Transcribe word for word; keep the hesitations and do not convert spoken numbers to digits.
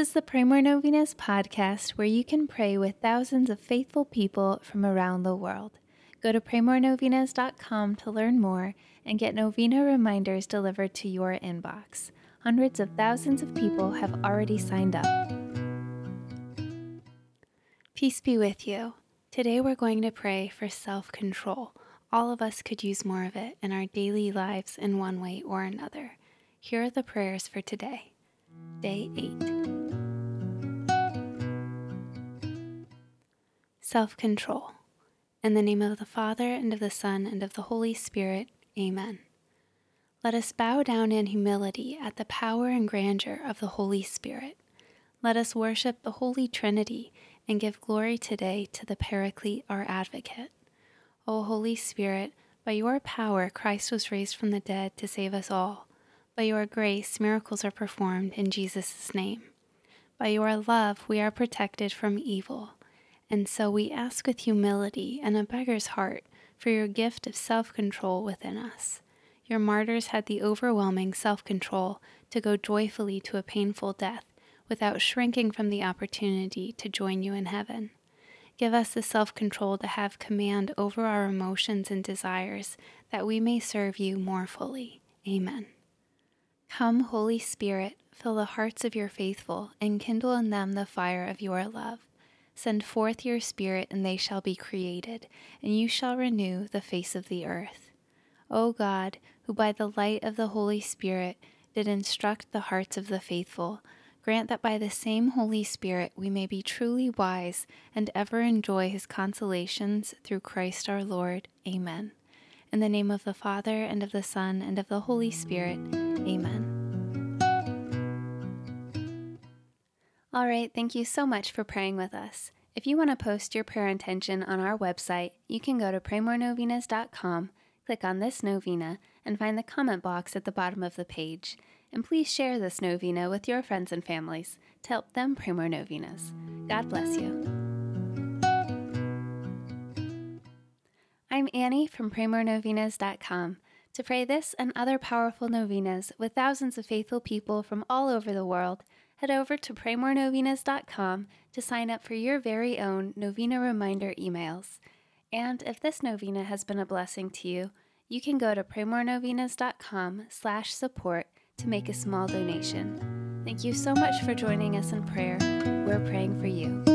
is the Pray More Novenas podcast, where you can pray with thousands of faithful people from around the world. Go to pray more novenas dot com to learn more and get novena reminders delivered to your inbox. Hundreds of thousands of people have already signed up. Peace be with you. Today we're going to pray for self-control. All of us could use more of it in our daily lives in one way or another. Here are the prayers for today. Day eight. Self-control. In the name of the Father, and of the Son, and of the Holy Spirit. Amen. Let us bow down in humility at the power and grandeur of the Holy Spirit. Let us worship the Holy Trinity and give glory today to the Paraclete, our Advocate. O Holy Spirit, by your power Christ was raised from the dead to save us all. By your grace miracles are performed in Jesus' name. By your love we are protected from evil. And so we ask with humility and a beggar's heart for your gift of self-control within us. Your martyrs had the overwhelming self-control to go joyfully to a painful death without shrinking from the opportunity to join you in heaven. Give us the self-control to have command over our emotions and desires, that we may serve you more fully. Amen. Come, Holy Spirit, fill the hearts of your faithful, and kindle in them the fire of your love. Send forth your Spirit, and they shall be created, and you shall renew the face of the earth. O God, who by the light of the Holy Spirit did instruct the hearts of the faithful, grant that by the same Holy Spirit we may be truly wise and ever enjoy his consolations through Christ our Lord. Amen. In the name of the Father, and of the Son, and of the Holy Spirit. Amen. All right, thank you so much for praying with us. If you want to post your prayer intention on our website, you can go to pray more novenas dot com. Click on this novena and find the comment box at the bottom of the page. And please share this novena with your friends and families to help them pray more novenas. God bless you. I'm Annie from pray more novenas dot com. To pray this and other powerful novenas with thousands of faithful people from all over the world, head over to pray more novenas dot com to sign up for your very own novena reminder emails. And if this novena has been a blessing to you, you can go to pray more novenas dot com slash support to make a small donation. Thank you so much for joining us in prayer. We're praying for you.